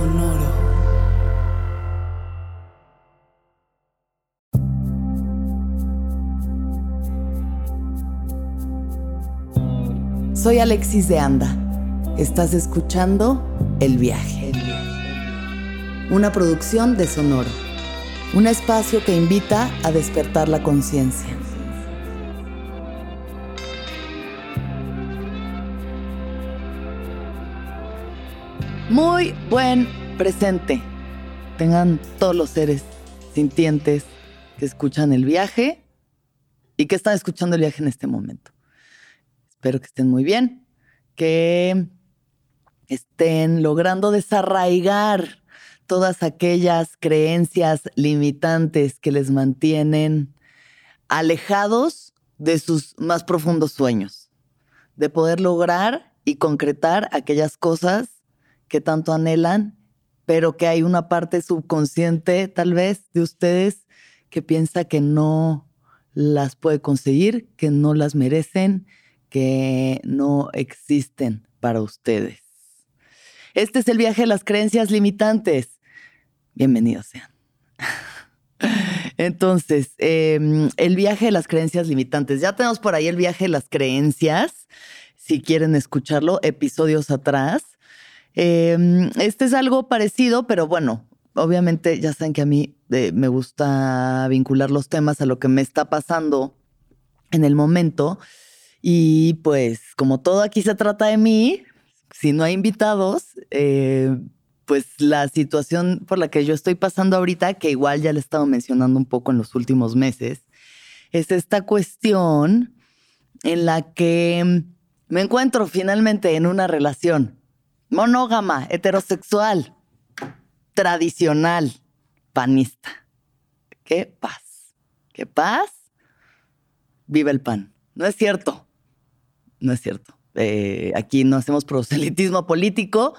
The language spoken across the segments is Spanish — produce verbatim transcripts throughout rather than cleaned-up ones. Sonoro. Soy Alexis de Anda. Estás escuchando El Viaje. Una producción de Sonoro. Un espacio que invita a despertar la conciencia. Muy buen presente tengan todos los seres sintientes que escuchan El Viaje y que están escuchando El Viaje en este momento. Espero que estén muy bien, que estén logrando desarraigar todas aquellas creencias limitantes que les mantienen alejados de sus más profundos sueños, de poder lograr y concretar aquellas cosas que tanto anhelan, pero que hay una parte subconsciente, tal vez, de ustedes que piensa que no las puede conseguir, que no las merecen, que no existen para ustedes. Este es el viaje de las creencias limitantes. Bienvenidos sean. Entonces, eh, el viaje de las creencias limitantes. Ya tenemos por ahí el viaje de las creencias, si quieren escucharlo, episodios atrás. Eh, este es algo parecido, pero bueno, obviamente ya saben que a mí eh, me gusta vincular los temas a lo que me está pasando en el momento. Y pues como todo aquí se trata de mí, si no hay invitados, eh, pues la situación por la que yo estoy pasando ahorita, que igual ya le he estado mencionando un poco en los últimos meses, es esta cuestión en la que me encuentro finalmente en una relación monógama, heterosexual, tradicional, panista. ¡Qué paz! ¡Qué paz! ¡Viva el pan! No es cierto, no es cierto. Eh, aquí no hacemos proselitismo político,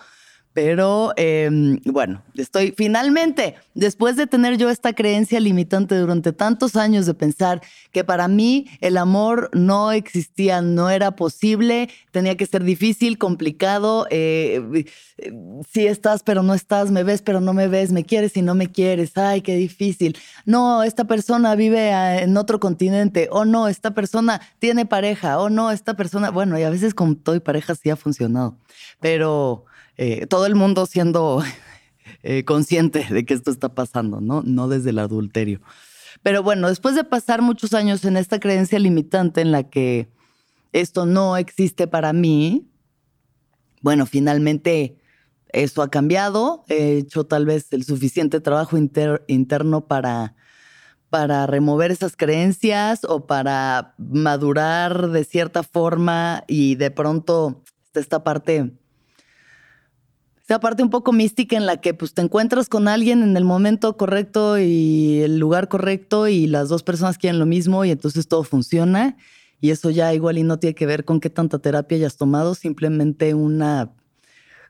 pero eh, bueno, estoy finalmente, después de tener yo esta creencia limitante durante tantos años de pensar que para mí el amor no existía, no era posible, tenía que ser difícil, complicado, eh, eh, sí estás pero no estás, me ves pero no me ves, me quieres y no me quieres, ay, qué difícil. No, esta persona vive en otro continente, o no, esta persona tiene pareja, o no, esta persona, bueno, y a veces con todo y pareja sí ha funcionado, pero... Eh, todo el mundo siendo eh, consciente de que esto está pasando, ¿no? No desde el adulterio. Pero bueno, después de pasar muchos años en esta creencia limitante en la que esto no existe para mí, bueno, finalmente eso ha cambiado. He hecho tal vez el suficiente trabajo inter- interno para, para remover esas creencias o para madurar de cierta forma y de pronto está esta parte... Esta parte un poco mística en la que pues, te encuentras con alguien en el momento correcto y el lugar correcto y las dos personas quieren lo mismo y entonces todo funciona. Y eso ya igual y no tiene que ver con qué tanta terapia hayas tomado, simplemente una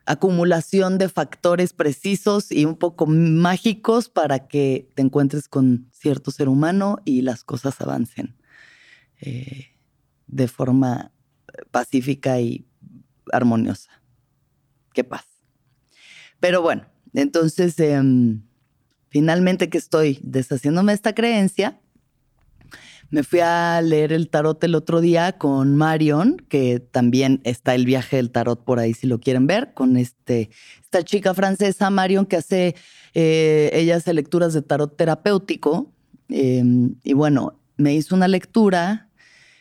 acumulación de factores precisos y un poco mágicos para que te encuentres con cierto ser humano y las cosas avancen eh, de forma pacífica y armoniosa. Qué paz. Pero bueno, entonces, eh, finalmente que estoy deshaciéndome esta creencia, me fui a leer el tarot el otro día con Marion, que también está el viaje del tarot por ahí si lo quieren ver, con este, esta chica francesa Marion que hace, eh, ella hace lecturas de tarot terapéutico. Eh, y bueno, me hizo una lectura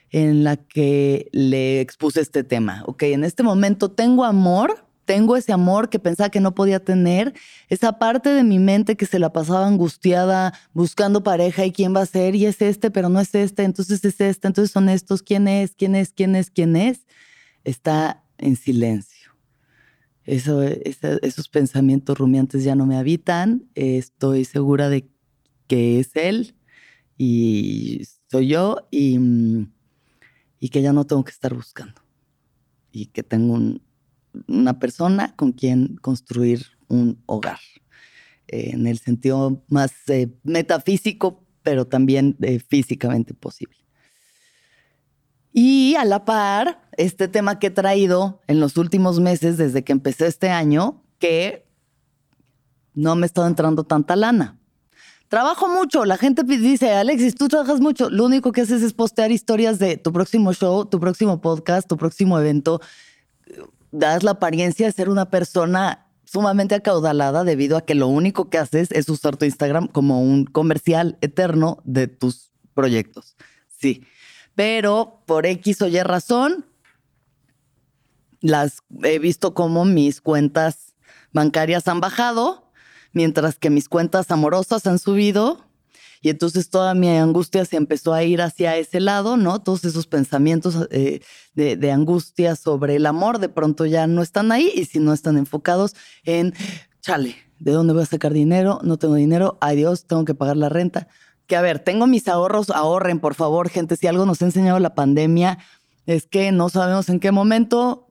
en la que le expuse este tema. Ok, en este momento tengo amor. Tengo ese amor que pensaba que no podía tener, esa parte de mi mente que se la pasaba angustiada, buscando pareja y quién va a ser, y es este, pero no es este, entonces es este, entonces son estos, ¿quién es? ¿Quién es? ¿Quién es? ¿Quién es? Está en silencio. Eso, esa, esos pensamientos rumiantes ya no me habitan, estoy segura de que es él y soy yo y, y que ya no tengo que estar buscando y que tengo un... una persona con quien construir un hogar, eh, en el sentido más eh, metafísico, pero también eh, físicamente posible. Y a la par, este tema que he traído en los últimos meses, desde que empecé este año, que no me está entrando tanta lana. Trabajo mucho. La gente dice, Alexis, tú trabajas mucho. Lo único que haces es postear historias de tu próximo show, tu próximo podcast, tu próximo evento. Das la apariencia de ser una persona sumamente acaudalada debido a que lo único que haces es usar tu Instagram como un comercial eterno de tus proyectos. Sí. Pero por X o Y razón, las he visto como mis cuentas bancarias han bajado, mientras que mis cuentas amorosas han subido, y entonces toda mi angustia se empezó a ir hacia ese lado, ¿no? Todos esos pensamientos eh, de, de angustia sobre el amor de pronto ya no están ahí, y si no están enfocados en, chale, ¿de dónde voy a sacar dinero? No tengo dinero, adiós, tengo que pagar la renta. Que a ver, tengo mis ahorros, ahorren, por favor, gente. Si algo nos ha enseñado la pandemia es que no sabemos en qué momento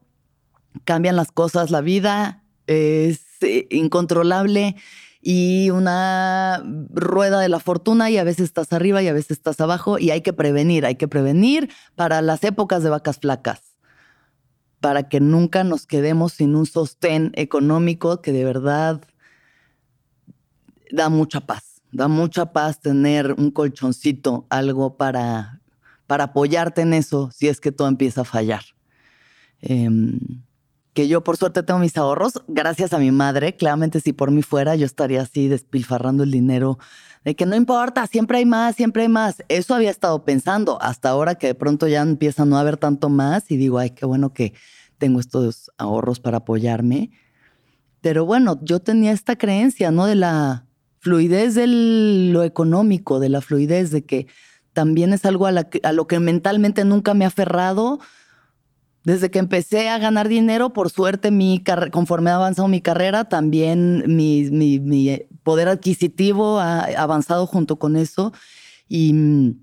cambian las cosas, la vida es incontrolable y una rueda de la fortuna, y a veces estás arriba y a veces estás abajo, y hay que prevenir, hay que prevenir para las épocas de vacas flacas, para que nunca nos quedemos sin un sostén económico que de verdad da mucha paz, da mucha paz tener un colchoncito, algo para, para apoyarte en eso si es que todo empieza a fallar. Eh, que yo por suerte tengo mis ahorros, gracias a mi madre. Claramente si por mí fuera yo estaría así despilfarrando el dinero, de que no importa, siempre hay más, siempre hay más. Eso había estado pensando hasta ahora que de pronto ya empieza a no haber tanto más y digo, ay, qué bueno que tengo estos ahorros para apoyarme. Pero bueno, yo tenía esta creencia, ¿no? De la fluidez de lo económico, de la fluidez de que también es algo a, la que, a lo que mentalmente nunca me he aferrado. Desde que empecé a ganar dinero, por suerte, mi car- conforme ha avanzado mi carrera, también mi, mi, mi poder adquisitivo ha avanzado junto con eso. Y,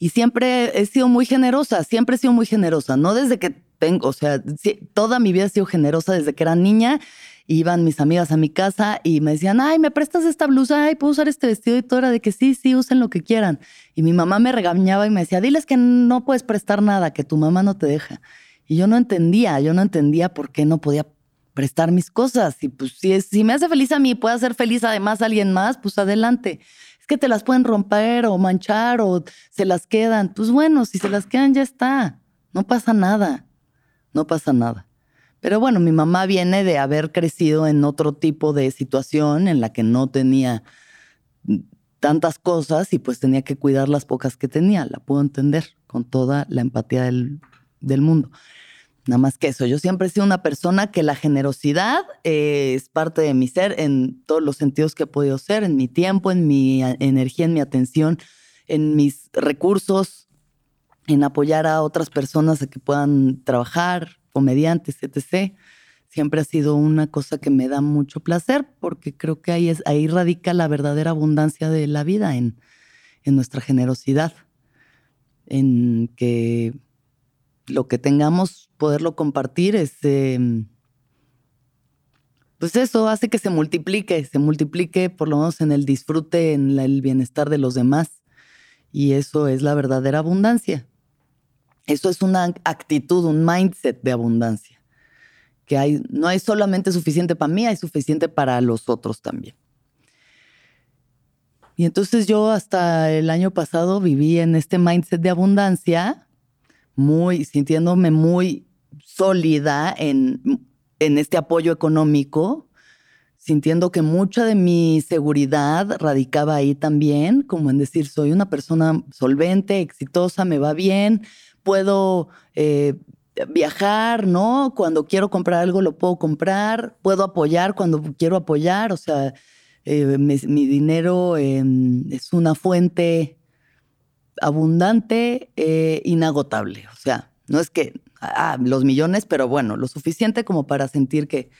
y siempre he sido muy generosa, siempre he sido muy generosa. No desde que tengo, o sea, toda mi vida he sido generosa desde que era niña. Iban mis amigas a mi casa y me decían, ay, ¿me prestas esta blusa? Ay, ¿puedo usar este vestido? Y todo era de que sí, sí, usen lo que quieran. Y mi mamá me regañaba y me decía, diles que no puedes prestar nada, que tu mamá no te deja. Y yo no entendía, yo no entendía por qué no podía prestar mis cosas. Y pues si, es, si me hace feliz a mí, puede hacer feliz además a alguien más, pues adelante. Es que te las pueden romper o manchar o se las quedan. Pues bueno, si se las quedan ya está. No pasa nada, no pasa nada. Pero bueno, mi mamá viene de haber crecido en otro tipo de situación en la que no tenía tantas cosas y pues tenía que cuidar las pocas que tenía. La puedo entender con toda la empatía del, del mundo. Nada más que eso. Yo siempre he sido una persona que la generosidad eh, es parte de mi ser en todos los sentidos que he podido ser, en mi tiempo, en mi energía, en mi atención, en mis recursos, en apoyar a otras personas a que puedan trabajar, comediantes, etcétera. Siempre ha sido una cosa que me da mucho placer porque creo que ahí, es, ahí radica la verdadera abundancia de la vida, en, en nuestra generosidad, en que lo que tengamos, poderlo compartir, es, eh, pues eso hace que se multiplique, se multiplique por lo menos en el disfrute, en la, el bienestar de los demás. Y eso es la verdadera abundancia. Eso es una actitud, un mindset de abundancia. Que hay, no hay solamente suficiente para mí, hay suficiente para los otros también. Y entonces yo hasta el año pasado viví en este mindset de abundancia, muy, sintiéndome muy sólida en, en este apoyo económico, sintiendo que mucha de mi seguridad radicaba ahí también, como en decir, soy una persona solvente, exitosa, me va bien, puedo eh, viajar, ¿no? Cuando quiero comprar algo lo puedo comprar, puedo apoyar cuando quiero apoyar, o sea, eh, mi, mi dinero eh, es una fuente abundante, eh, inagotable. O sea, no es que ah, los millones, pero bueno, lo suficiente como para sentir que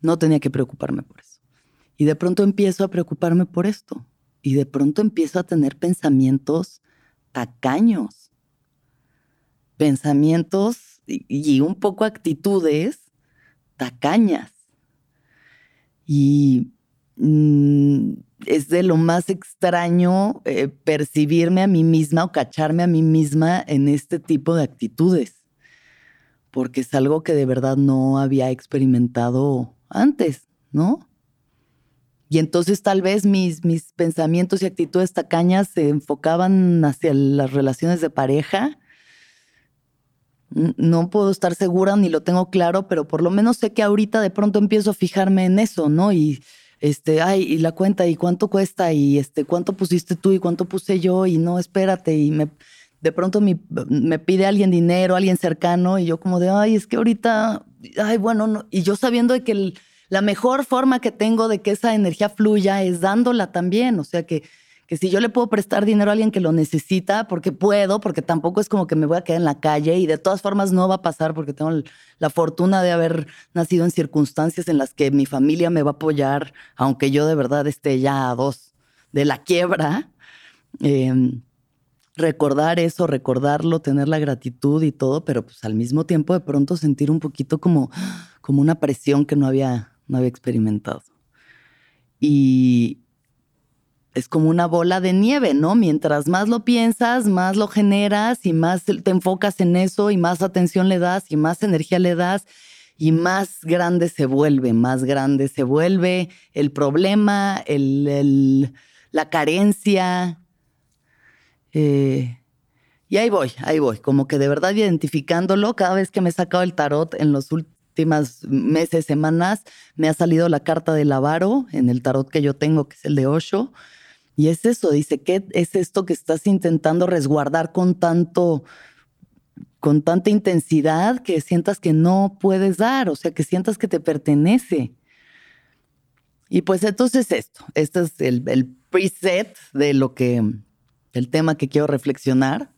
no tenía que preocuparme por eso. Y de pronto empiezo a preocuparme por esto. Y de pronto empiezo a tener pensamientos tacaños. Pensamientos y un poco actitudes tacañas. Y mm, es de lo más extraño eh, percibirme a mí misma o cacharme a mí misma en este tipo de actitudes, porque es algo que de verdad no había experimentado antes, ¿no? Y entonces tal vez mis, mis pensamientos y actitudes tacañas se enfocaban hacia las relaciones de pareja. No puedo estar segura ni lo tengo claro, pero por lo menos sé que ahorita de pronto empiezo a fijarme en eso, ¿no? Y este, ay, y la cuenta, y cuánto cuesta, y este, cuánto pusiste tú, y cuánto puse yo, y no, espérate, y me... De pronto me, me pide alguien dinero, alguien cercano, y yo como de, ay, es que ahorita, ay, bueno, no. Y yo sabiendo de que el, la mejor forma que tengo de que esa energía fluya es dándola también. O sea, que, que si yo le puedo prestar dinero a alguien que lo necesita, porque puedo, porque tampoco es como que me voy a quedar en la calle, y de todas formas no va a pasar porque tengo la fortuna de haber nacido en circunstancias en las que mi familia me va a apoyar, aunque yo de verdad esté ya a dos de la quiebra. Eh, recordar eso, recordarlo, tener la gratitud y todo, pero pues al mismo tiempo de pronto sentir un poquito como, como una presión que no había, no había experimentado. Y es como una bola de nieve, ¿no? Mientras más lo piensas, más lo generas y más te enfocas en eso y más atención le das y más energía le das y más grande se vuelve, más grande se vuelve el problema, el, el, la carencia... Eh, y ahí voy, ahí voy, como que de verdad identificándolo. Cada vez que me he sacado el tarot en los últimos meses, semanas, me ha salido la carta del avaro en el tarot que yo tengo, que es el de Osho. Y es eso, dice, ¿qué es esto que estás intentando resguardar con tanto, con tanta intensidad que sientas que no puedes dar? O sea, que sientas que te pertenece. Y pues entonces esto, este es el, el preset de lo que... el tema que quiero reflexionar.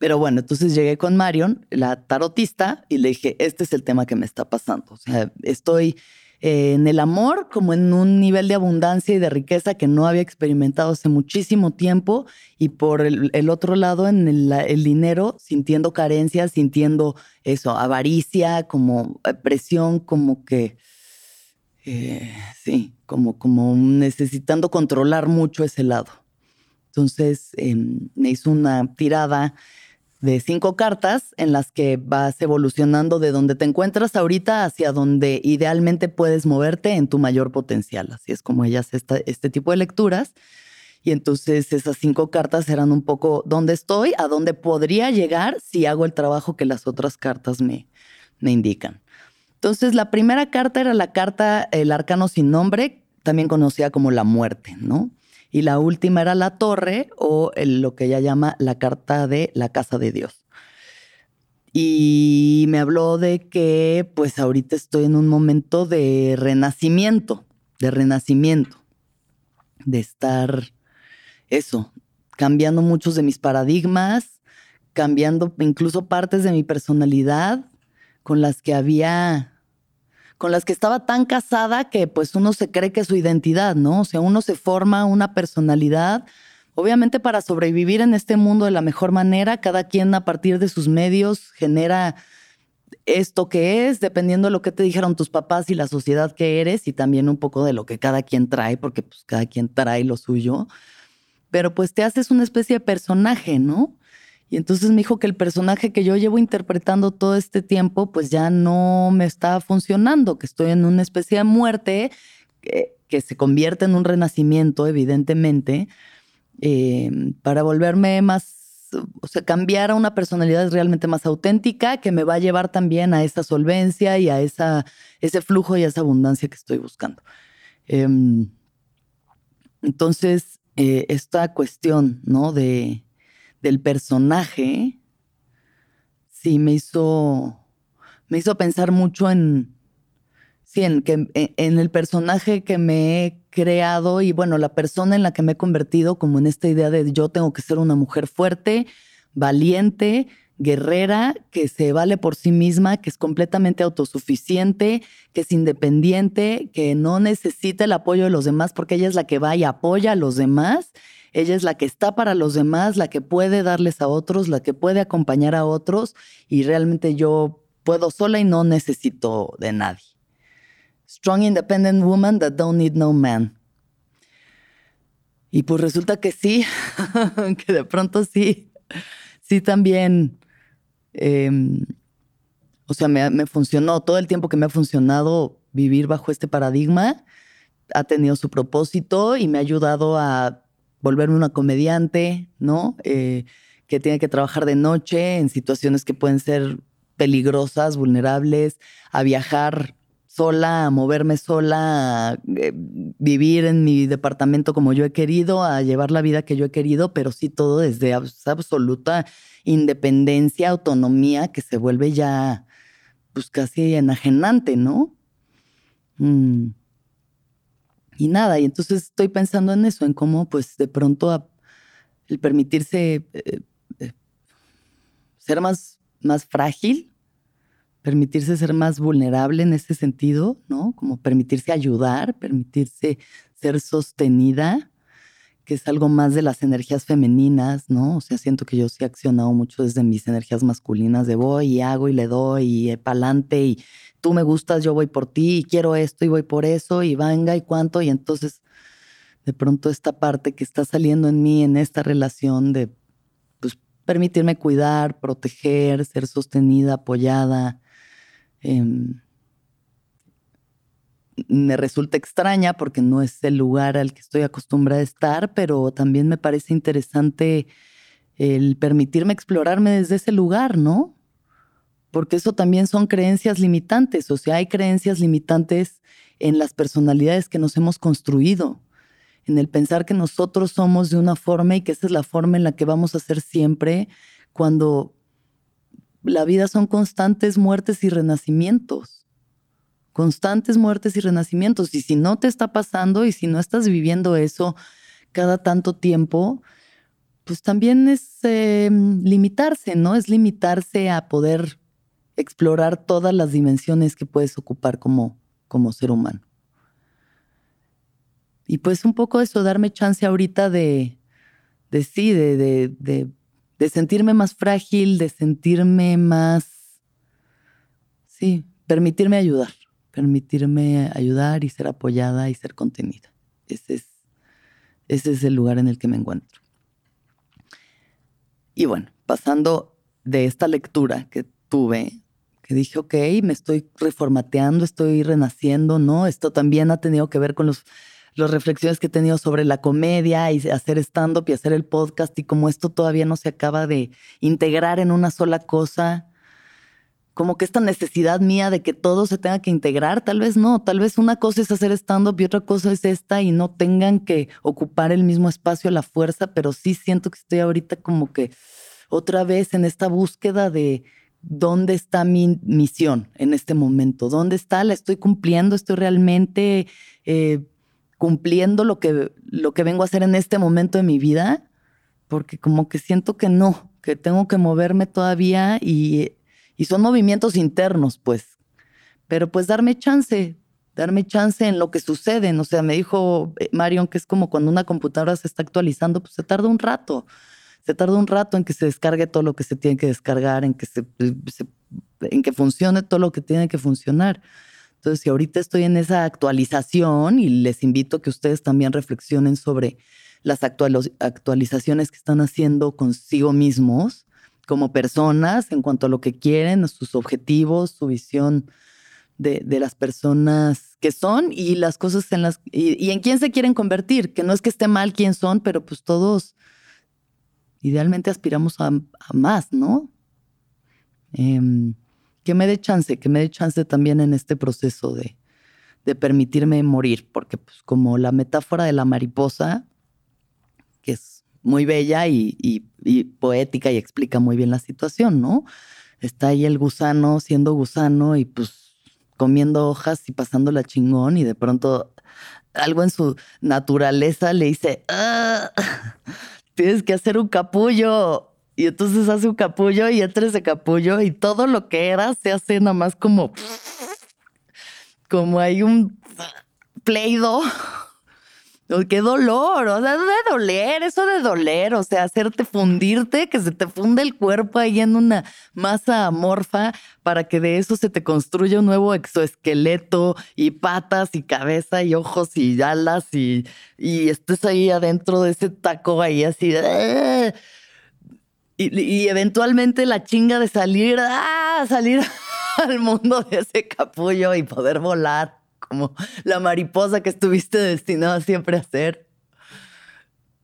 Pero bueno, entonces llegué con Marion, la tarotista, y le dije, este es el tema que me está pasando. O sea, estoy eh, en el amor como en un nivel de abundancia y de riqueza que no había experimentado hace muchísimo tiempo, y por el, el otro lado, en el, el dinero, sintiendo carencia, sintiendo eso, avaricia, como presión, como que... Eh, sí, como, como necesitando controlar mucho ese lado. Entonces eh, me hizo una tirada de cinco cartas en las que vas evolucionando de donde te encuentras ahorita hacia donde idealmente puedes moverte en tu mayor potencial. Así es como ella hace esta, este tipo de lecturas. Y entonces esas cinco cartas eran un poco dónde estoy, a dónde podría llegar si hago el trabajo que las otras cartas me, me indican. Entonces la primera carta era la carta, el arcano sin nombre, también conocida como la muerte, ¿no? Y la última era la torre, o el, lo que ella llama la carta de la casa de Dios. Y me habló de que pues ahorita estoy en un momento de renacimiento, de renacimiento, de estar, eso, cambiando muchos de mis paradigmas, cambiando incluso partes de mi personalidad con las que había... con las que estaba tan casada que pues uno se cree que es su identidad, ¿no? O sea, uno se forma una personalidad, obviamente para sobrevivir en este mundo de la mejor manera. Cada quien a partir de sus medios genera esto que es, dependiendo de lo que te dijeron tus papás y la sociedad que eres, y también un poco de lo que cada quien trae, porque pues cada quien trae lo suyo. Pero pues te haces una especie de personaje, ¿no? Y entonces me dijo que el personaje que yo llevo interpretando todo este tiempo, pues ya no me está funcionando, que estoy en una especie de muerte que, que se convierte en un renacimiento, evidentemente, eh, para volverme más, o sea, cambiar a una personalidad realmente más auténtica, que me va a llevar también a esa solvencia y a esa, ese flujo y a esa abundancia que estoy buscando. Eh, entonces, eh, esta cuestión, ¿no?, de... del personaje, sí me hizo, me hizo pensar mucho en, sí, en, que, en el personaje que me he creado y, bueno, la persona en la que me he convertido, como en esta idea de yo tengo que ser una mujer fuerte, valiente, guerrera, que se vale por sí misma, que es completamente autosuficiente, que es independiente, que no necesita el apoyo de los demás porque ella es la que va y apoya a los demás. Ella es la que está para los demás, la que puede darles a otros, la que puede acompañar a otros, y realmente yo puedo sola y no necesito de nadie. Strong independent woman that don't need no man. Y pues resulta que sí, que de pronto sí, sí también, eh, o sea, me, me funcionó todo el tiempo que me ha funcionado vivir bajo este paradigma. ha tenido su propósito y me ha ayudado a volverme una comediante, ¿no? Eh, que tiene que trabajar de noche en situaciones que pueden ser peligrosas, vulnerables, a viajar sola, a moverme sola, a eh, vivir en mi departamento como yo he querido, a llevar la vida que yo he querido, pero sí todo desde esa absoluta independencia, autonomía, que se vuelve ya pues casi enajenante, ¿no? Mm. Y nada, y entonces estoy pensando en eso, en cómo pues de pronto a, el permitirse eh, eh, ser más, más frágil, permitirse ser más vulnerable en ese sentido, ¿no? Como permitirse ayudar, permitirse ser sostenida, que es algo más de las energías femeninas, ¿no? O sea, siento que yo sí he accionado mucho desde mis energías masculinas de voy y hago y le doy y pa'lante y tú me gustas, yo voy por ti y quiero esto y voy por eso y venga y cuánto. Y entonces, de pronto esta parte que está saliendo en mí en esta relación de pues, permitirme cuidar, proteger, ser sostenida, apoyada, Eh, me resulta extraña porque no es el lugar al que estoy acostumbrada a estar, pero también me parece interesante el permitirme explorarme desde ese lugar, ¿no? Porque eso también son creencias limitantes, o sea, hay creencias limitantes en las personalidades que nos hemos construido, en el pensar que nosotros somos de una forma y que esa es la forma en la que vamos a ser siempre cuando la vida son constantes muertes y renacimientos. Constantes muertes y renacimientos. Y si no te está pasando y si no estás viviendo eso cada tanto tiempo, pues también es eh, limitarse, ¿no? Es limitarse a poder explorar todas las dimensiones que puedes ocupar como, como ser humano. Y pues un poco eso, darme chance ahorita de, de sí, de... de, de de sentirme más frágil, de sentirme más, sí, permitirme ayudar, permitirme ayudar y ser apoyada y ser contenida. Ese es, ese es el lugar en el que me encuentro. Y bueno, pasando de esta lectura que tuve, que dije, ok, me estoy reformateando, estoy renaciendo, ¿no? Esto también ha tenido que ver con los... las reflexiones que he tenido sobre la comedia y hacer stand-up y hacer el podcast y como esto todavía no se acaba de integrar en una sola cosa, como que esta necesidad mía de que todo se tenga que integrar, tal vez no, tal vez una cosa es hacer stand-up y otra cosa es esta y no tengan que ocupar el mismo espacio a la fuerza, pero sí siento que estoy ahorita como que otra vez en esta búsqueda de dónde está mi misión en este momento, dónde está, la estoy cumpliendo, estoy realmente... Eh, cumpliendo lo que, lo que vengo a hacer en este momento de mi vida, porque como que siento que no, que tengo que moverme todavía y, y son movimientos internos, pues. Pero pues darme chance, darme chance en lo que sucede. O sea, me dijo Marion que es como cuando una computadora se está actualizando, pues se tarda un rato. Se tarda un rato en que se descargue todo lo que se tiene que descargar, en que, se, se, en que funcione todo lo que tiene que funcionar. Entonces, si ahorita estoy en esa actualización y les invito a que ustedes también reflexionen sobre las actualizaciones que están haciendo consigo mismos como personas en cuanto a lo que quieren, sus objetivos, su visión de, de las personas que son y las cosas en las... Y, y en quién se quieren convertir, que no es que esté mal quién son, pero pues todos idealmente aspiramos a, a más, ¿no? Eh, Que me dé chance, que me dé chance también en este proceso de, de permitirme morir. Porque pues, como la metáfora de la mariposa, que es muy bella y, y, y poética y explica muy bien la situación, ¿no? Está ahí el gusano siendo gusano y pues comiendo hojas y pasándola chingón y de pronto algo en su naturaleza le dice ¡ah! Tienes que hacer un capullo. Y entonces hace un capullo y entra ese capullo y todo lo que era se hace nada más como... Como hay un pleido. ¡Qué dolor! O sea, de doler, eso de doler. O sea, hacerte fundirte, que se te funde el cuerpo ahí en una masa amorfa para que de eso se te construya un nuevo exoesqueleto y patas y cabeza y ojos y alas y, y estés ahí adentro de ese taco ahí así de... Y, y eventualmente la chinga de salir, ¡ah! salir al mundo de ese capullo y poder volar como la mariposa que estuviste destinada siempre a ser.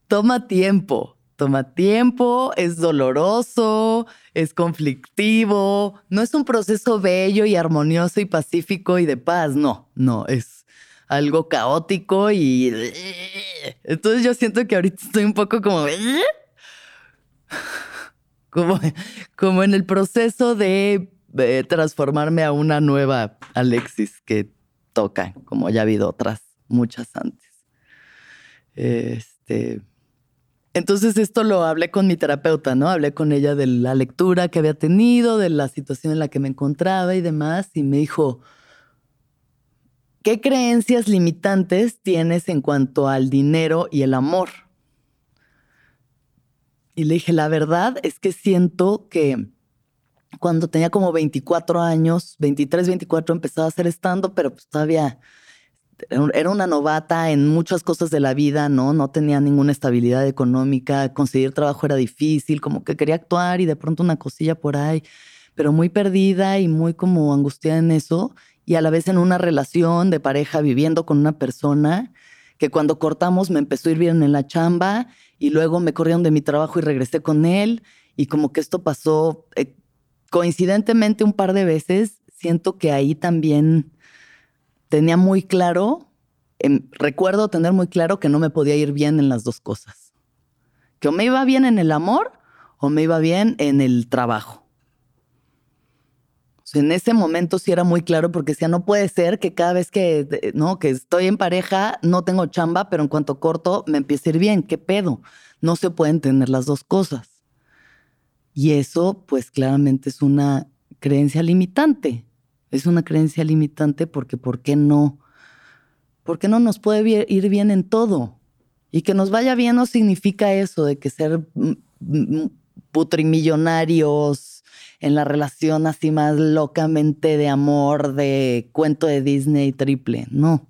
Toma tiempo, toma tiempo, es doloroso, es conflictivo, no es un proceso bello y armonioso y pacífico y de paz, no, no, es algo caótico y... Entonces yo siento que ahorita estoy un poco como... Como, como en el proceso de, de transformarme a una nueva Alexis que toca, como ya ha habido otras, muchas antes. Este... Entonces esto lo hablé con mi terapeuta, ¿no? Hablé con ella de la lectura que había tenido, de la situación en la que me encontraba y demás. Y me dijo, ¿qué creencias limitantes tienes en cuanto al dinero y el amor? Y le dije, la verdad es que siento que cuando tenía como veinticuatro años, veintitrés, veinticuatro, empezaba a hacer stand-up, pero pues todavía... Era una novata en muchas cosas de la vida, ¿no? No tenía ninguna estabilidad económica, conseguir trabajo era difícil, como que quería actuar y de pronto una cosilla por ahí, pero muy perdida y muy como angustiada en eso. Y a la vez en una relación de pareja viviendo con una persona que cuando cortamos me empezó a ir bien en la chamba y luego me corrieron de mi trabajo y regresé con él. Y como que esto pasó eh, coincidentemente un par de veces, siento que ahí también... Tenía muy claro, eh, recuerdo tener muy claro que no me podía ir bien en las dos cosas. Que o me iba bien en el amor o me iba bien en el trabajo. O sea, en ese momento sí era muy claro porque decía, no puede ser que cada vez que, no, que estoy en pareja no tengo chamba, pero en cuanto corto me empieza a ir bien. ¿Qué pedo? No se pueden tener las dos cosas. Y eso pues claramente es una creencia limitante. Es una creencia limitante porque ¿por qué no? ¿Por qué no nos puede ir bien en todo? Y que nos vaya bien no significa eso de que ser putrimillonarios en la relación así más locamente de amor, de cuento de Disney triple. No.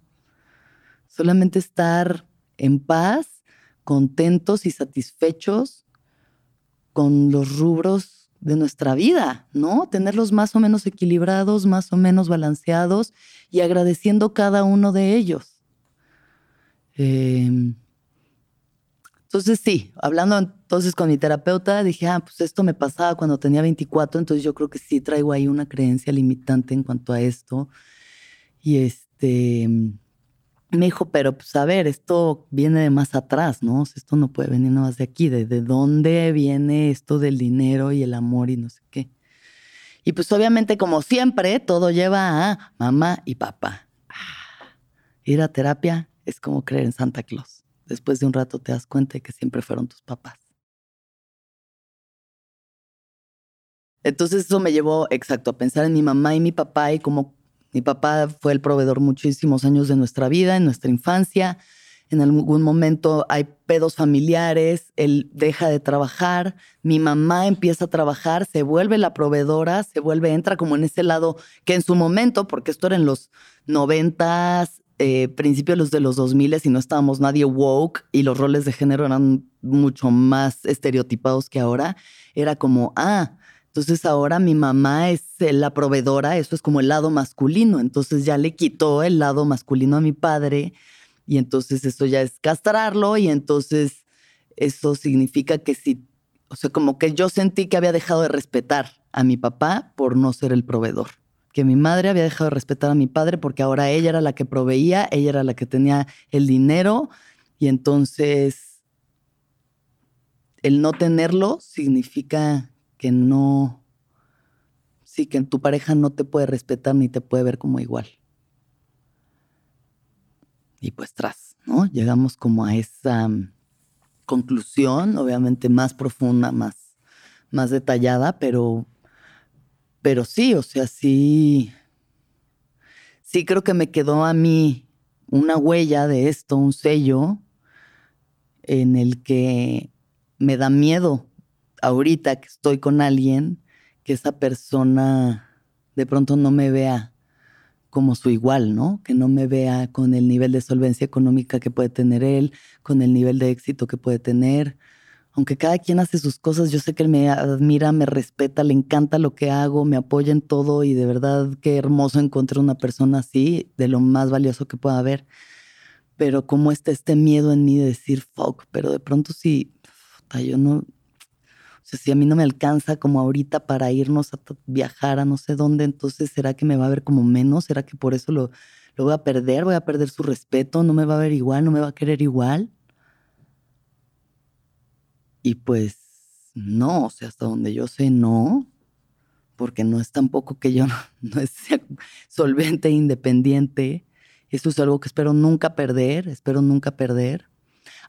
Solamente estar en paz, contentos y satisfechos con los rubros de nuestra vida, ¿no? Tenerlos más o menos equilibrados, más o menos balanceados y agradeciendo cada uno de ellos. Eh, entonces sí, hablando entonces con mi terapeuta, dije, ah, pues esto me pasaba cuando tenía veinticuatro, entonces yo creo que sí traigo ahí una creencia limitante en cuanto a esto. Y este, me dijo, pero pues a ver, esto viene de más atrás, ¿no? O sea, esto no puede venir nada más de aquí. ¿De, de dónde viene esto del dinero y el amor y no sé qué? Y pues obviamente, como siempre, todo lleva a mamá y papá. Ah, ir a terapia es como creer en Santa Claus. Después de un rato te das cuenta de que siempre fueron tus papás. Entonces eso me llevó, exacto, a pensar en mi mamá y mi papá y cómo... Mi papá fue el proveedor muchísimos años de nuestra vida, en nuestra infancia. En algún momento hay pedos familiares, él deja de trabajar, mi mamá empieza a trabajar, se vuelve la proveedora, se vuelve, entra como en ese lado que en su momento, porque esto era en los noventas, eh, principios de los dos miles y no estábamos nadie woke y los roles de género eran mucho más estereotipados que ahora. Era como, ah... Entonces ahora mi mamá es la proveedora, eso es como el lado masculino. Entonces ya le quitó el lado masculino a mi padre y entonces eso ya es castrarlo y entonces eso significa que sí, o sea, como que yo sentí que había dejado de respetar a mi papá por no ser el proveedor. Que mi madre había dejado de respetar a mi padre porque ahora ella era la que proveía, ella era la que tenía el dinero y entonces el no tenerlo significa... que no, sí, que tu pareja no te puede respetar ni te puede ver como igual. Y pues tras, ¿no? Llegamos como a esa um, conclusión, obviamente más profunda, más, más detallada, pero, pero sí, o sea, sí, sí creo que me quedó a mí una huella de esto, un sello en el que me da miedo ahorita que estoy con alguien, que esa persona de pronto no me vea como su igual, ¿no? Que no me vea con el nivel de solvencia económica que puede tener él, con el nivel de éxito que puede tener, aunque cada quien hace sus cosas, yo sé que él me admira, me respeta, le encanta lo que hago, me apoya en todo y de verdad qué hermoso encontrar una persona así, de lo más valioso que pueda haber. Pero como está este miedo en mí de decir fuck, pero de pronto sí, puta, yo no... O sea, si a mí no me alcanza como ahorita para irnos a viajar a no sé dónde, entonces ¿será que me va a ver como menos? ¿Será que por eso lo, lo voy a perder? ¿Voy a perder su respeto? ¿No me va a ver igual? ¿No me va a querer igual? Y pues no, o sea, hasta donde yo sé, no. Porque no es tampoco que yo no, no sea solvente e independiente. Eso es algo que espero nunca perder, espero nunca perder.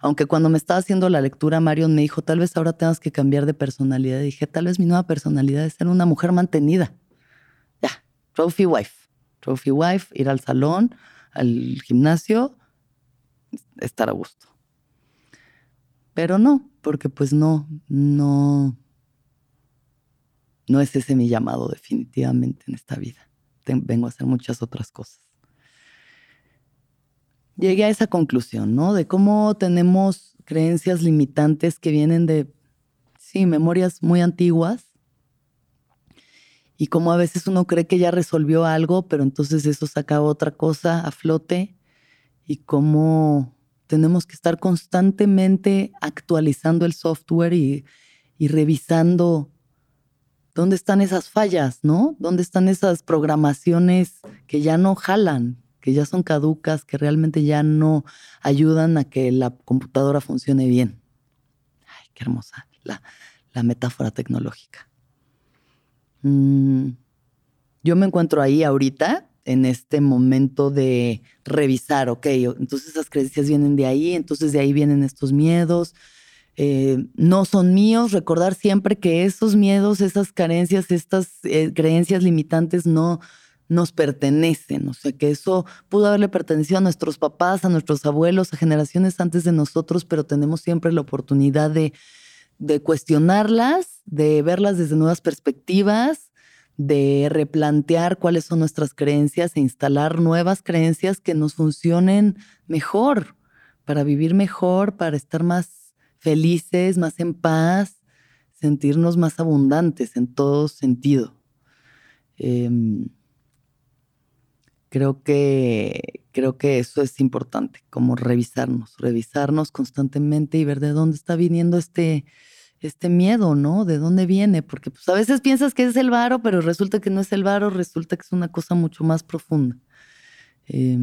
Aunque cuando me estaba haciendo la lectura, Marion me dijo, tal vez ahora tengas que cambiar de personalidad. Y dije, tal vez mi nueva personalidad es ser una mujer mantenida. Ya, trophy wife. Trophy wife, ir al salón, al gimnasio, estar a gusto. Pero no, porque pues no, no, no es ese mi llamado definitivamente en esta vida. Vengo a hacer muchas otras cosas. Llegué a esa conclusión, ¿no? De cómo tenemos creencias limitantes que vienen de, sí, memorias muy antiguas. Y cómo a veces uno cree que ya resolvió algo, pero entonces eso saca otra cosa a flote. Y cómo tenemos que estar constantemente actualizando el software y, y revisando dónde están esas fallas, ¿no? Dónde están esas programaciones que ya no jalan, que ya son caducas, que realmente ya no ayudan a que la computadora funcione bien. Ay, qué hermosa la, la metáfora tecnológica. Mm, yo me encuentro ahí ahorita, en este momento de revisar, ok, entonces esas creencias vienen de ahí, entonces de ahí vienen estos miedos. Eh, no son míos, recordar siempre que esos miedos, esas carencias, estas eh, creencias limitantes no nos pertenecen, o sea que eso pudo haberle pertenecido a nuestros papás, a nuestros abuelos, a generaciones antes de nosotros, pero tenemos siempre la oportunidad de, de cuestionarlas, de verlas desde nuevas perspectivas, de replantear cuáles son nuestras creencias e instalar nuevas creencias que nos funcionen mejor, para vivir mejor, para estar más felices, más en paz, sentirnos más abundantes en todo sentido. Eh, Creo que, creo que eso es importante, como revisarnos, revisarnos constantemente y ver de dónde está viniendo este, este miedo, ¿no? ¿De dónde viene? Porque pues, a veces piensas que es el varo, pero resulta que no es el varo, resulta que es una cosa mucho más profunda. Eh,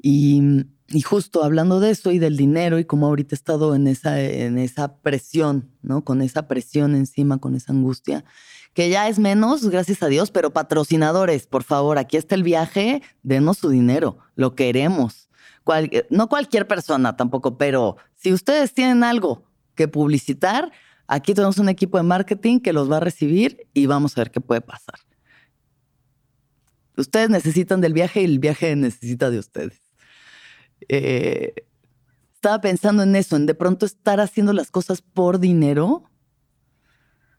y, y justo hablando de eso y del dinero y cómo ahorita he estado en esa, en esa presión, ¿no? Con esa presión encima, con esa angustia, que ya es menos, gracias a Dios, pero patrocinadores, por favor, aquí está el viaje, denos su dinero, lo queremos. Cual, no cualquier persona tampoco, pero si ustedes tienen algo que publicitar, aquí tenemos un equipo de marketing que los va a recibir y vamos a ver qué puede pasar. Ustedes necesitan del viaje y el viaje necesita de ustedes. Eh, estaba pensando en eso, en de pronto estar haciendo las cosas por dinero.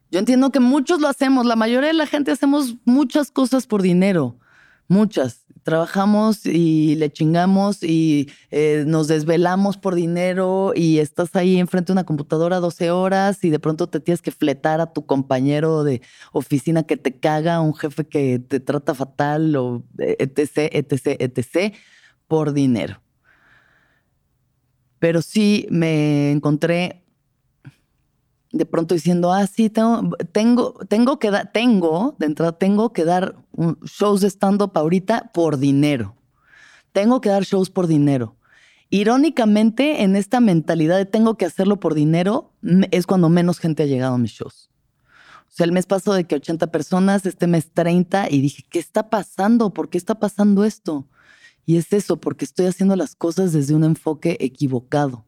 Yo entiendo que muchos lo hacemos, la mayoría de la gente hacemos muchas cosas por dinero, muchas. Trabajamos y le chingamos y eh, nos desvelamos por dinero y estás ahí enfrente de una computadora doce horas y de pronto te tienes que fletar a tu compañero de oficina que te caga, un jefe que te trata fatal o etc, etc, etcétera por dinero. Pero sí me encontré de pronto diciendo, ah, sí, tengo, tengo, tengo que dar, tengo, de entrada, tengo que dar shows de stand-up ahorita por dinero. Tengo que dar shows por dinero. Irónicamente, en esta mentalidad de tengo que hacerlo por dinero, es cuando menos gente ha llegado a mis shows. O sea, el mes pasó de que ochenta personas, este mes treinta, y dije, ¿qué está pasando? ¿Por qué está pasando esto? Y es eso, porque estoy haciendo las cosas desde un enfoque equivocado.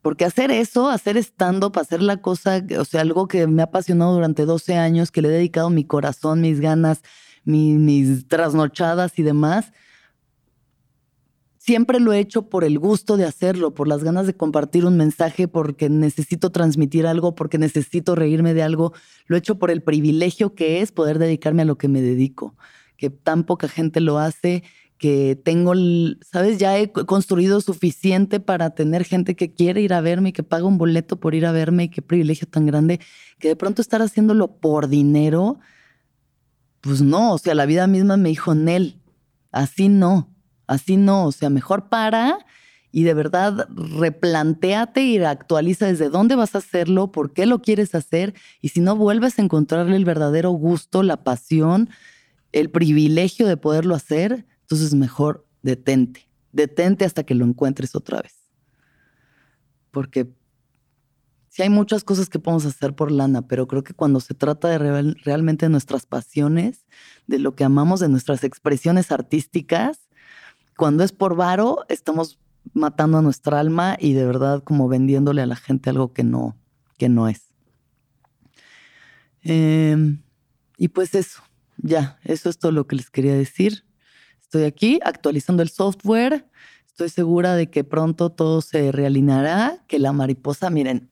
Porque hacer eso, hacer stand-up, hacer la cosa, o sea, algo que me ha apasionado durante doce años, que le he dedicado mi corazón, mis ganas, mi, mis trasnochadas y demás, siempre lo he hecho por el gusto de hacerlo, por las ganas de compartir un mensaje, porque necesito transmitir algo, porque necesito reírme de algo. Lo he hecho por el privilegio que es poder dedicarme a lo que me dedico, que tan poca gente lo hace, que tengo, ¿sabes? Ya he construido suficiente para tener gente que quiere ir a verme y que paga un boleto por ir a verme, y qué privilegio tan grande, que de pronto estar haciéndolo por dinero, pues no, o sea, la vida misma me dijo, Nel, así no, así no, o sea, mejor para y de verdad replantéate y actualiza desde dónde vas a hacerlo, por qué lo quieres hacer, y si no, vuelves a encontrarle el verdadero gusto, la pasión, el privilegio de poderlo hacer. Entonces mejor detente, detente hasta que lo encuentres otra vez. Porque sí hay muchas cosas que podemos hacer por lana, pero creo que cuando se trata de real, realmente nuestras pasiones, de lo que amamos, de nuestras expresiones artísticas, cuando es por varo estamos matando a nuestra alma y de verdad como vendiéndole a la gente algo que no, que no es. Eh, y pues eso, ya, eso es todo lo que les quería decir. Estoy aquí actualizando el software. Estoy segura de que pronto todo se realineará, que la mariposa, miren,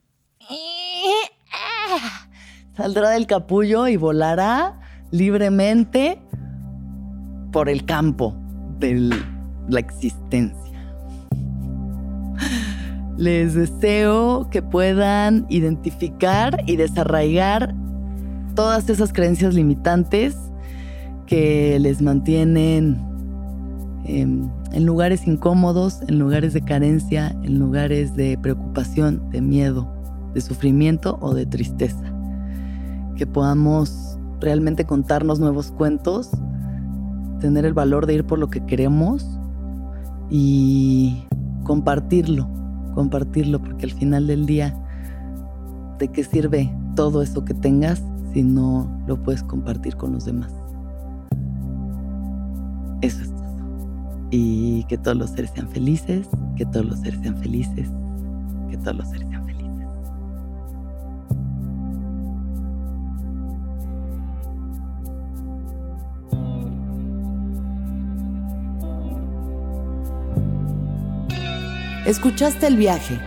saldrá del capullo y volará libremente por el campo de la existencia. Les deseo que puedan identificar y desarraigar todas esas creencias limitantes que les mantienen en lugares incómodos, en lugares de carencia, en lugares de preocupación, de miedo, de sufrimiento o de tristeza. Que podamos realmente contarnos nuevos cuentos, tener el valor de ir por lo que queremos y compartirlo, compartirlo, porque al final del día, ¿de qué sirve todo eso que tengas si no lo puedes compartir con los demás? Eso es. Y que todos los seres sean felices, que todos los seres sean felices, que todos los seres sean felices. ¿Escuchaste El Viaje?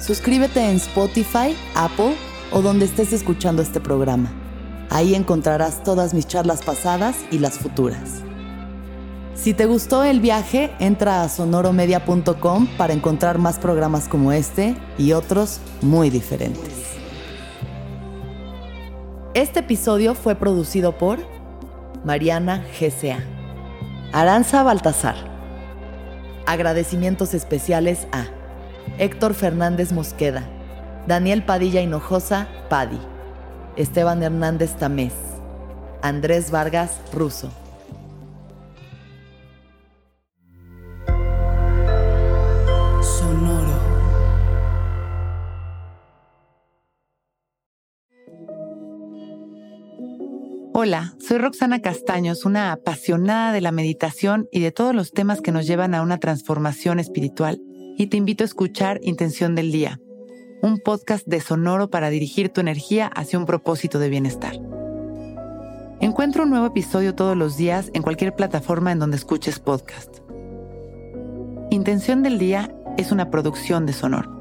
Suscríbete en Spotify, Apple o donde estés escuchando este programa. Ahí encontrarás todas mis charlas pasadas y las futuras. Si te gustó El Viaje, entra a sonoro media punto com para encontrar más programas como este y otros muy diferentes. Este episodio fue producido por Mariana G C A Aranza Baltazar. Agradecimientos especiales a Héctor Fernández Mosqueda, Daniel Padilla Hinojosa, Paddy, Esteban Hernández Tamés, Andrés Vargas Russo. Hola, soy Roxana Castaños, una apasionada de la meditación y de todos los temas que nos llevan a una transformación espiritual, y te invito a escuchar Intención del Día, un podcast de Sonoro para dirigir tu energía hacia un propósito de bienestar. Encuentra un nuevo episodio todos los días en cualquier plataforma en donde escuches podcast. Intención del Día es una producción de Sonoro.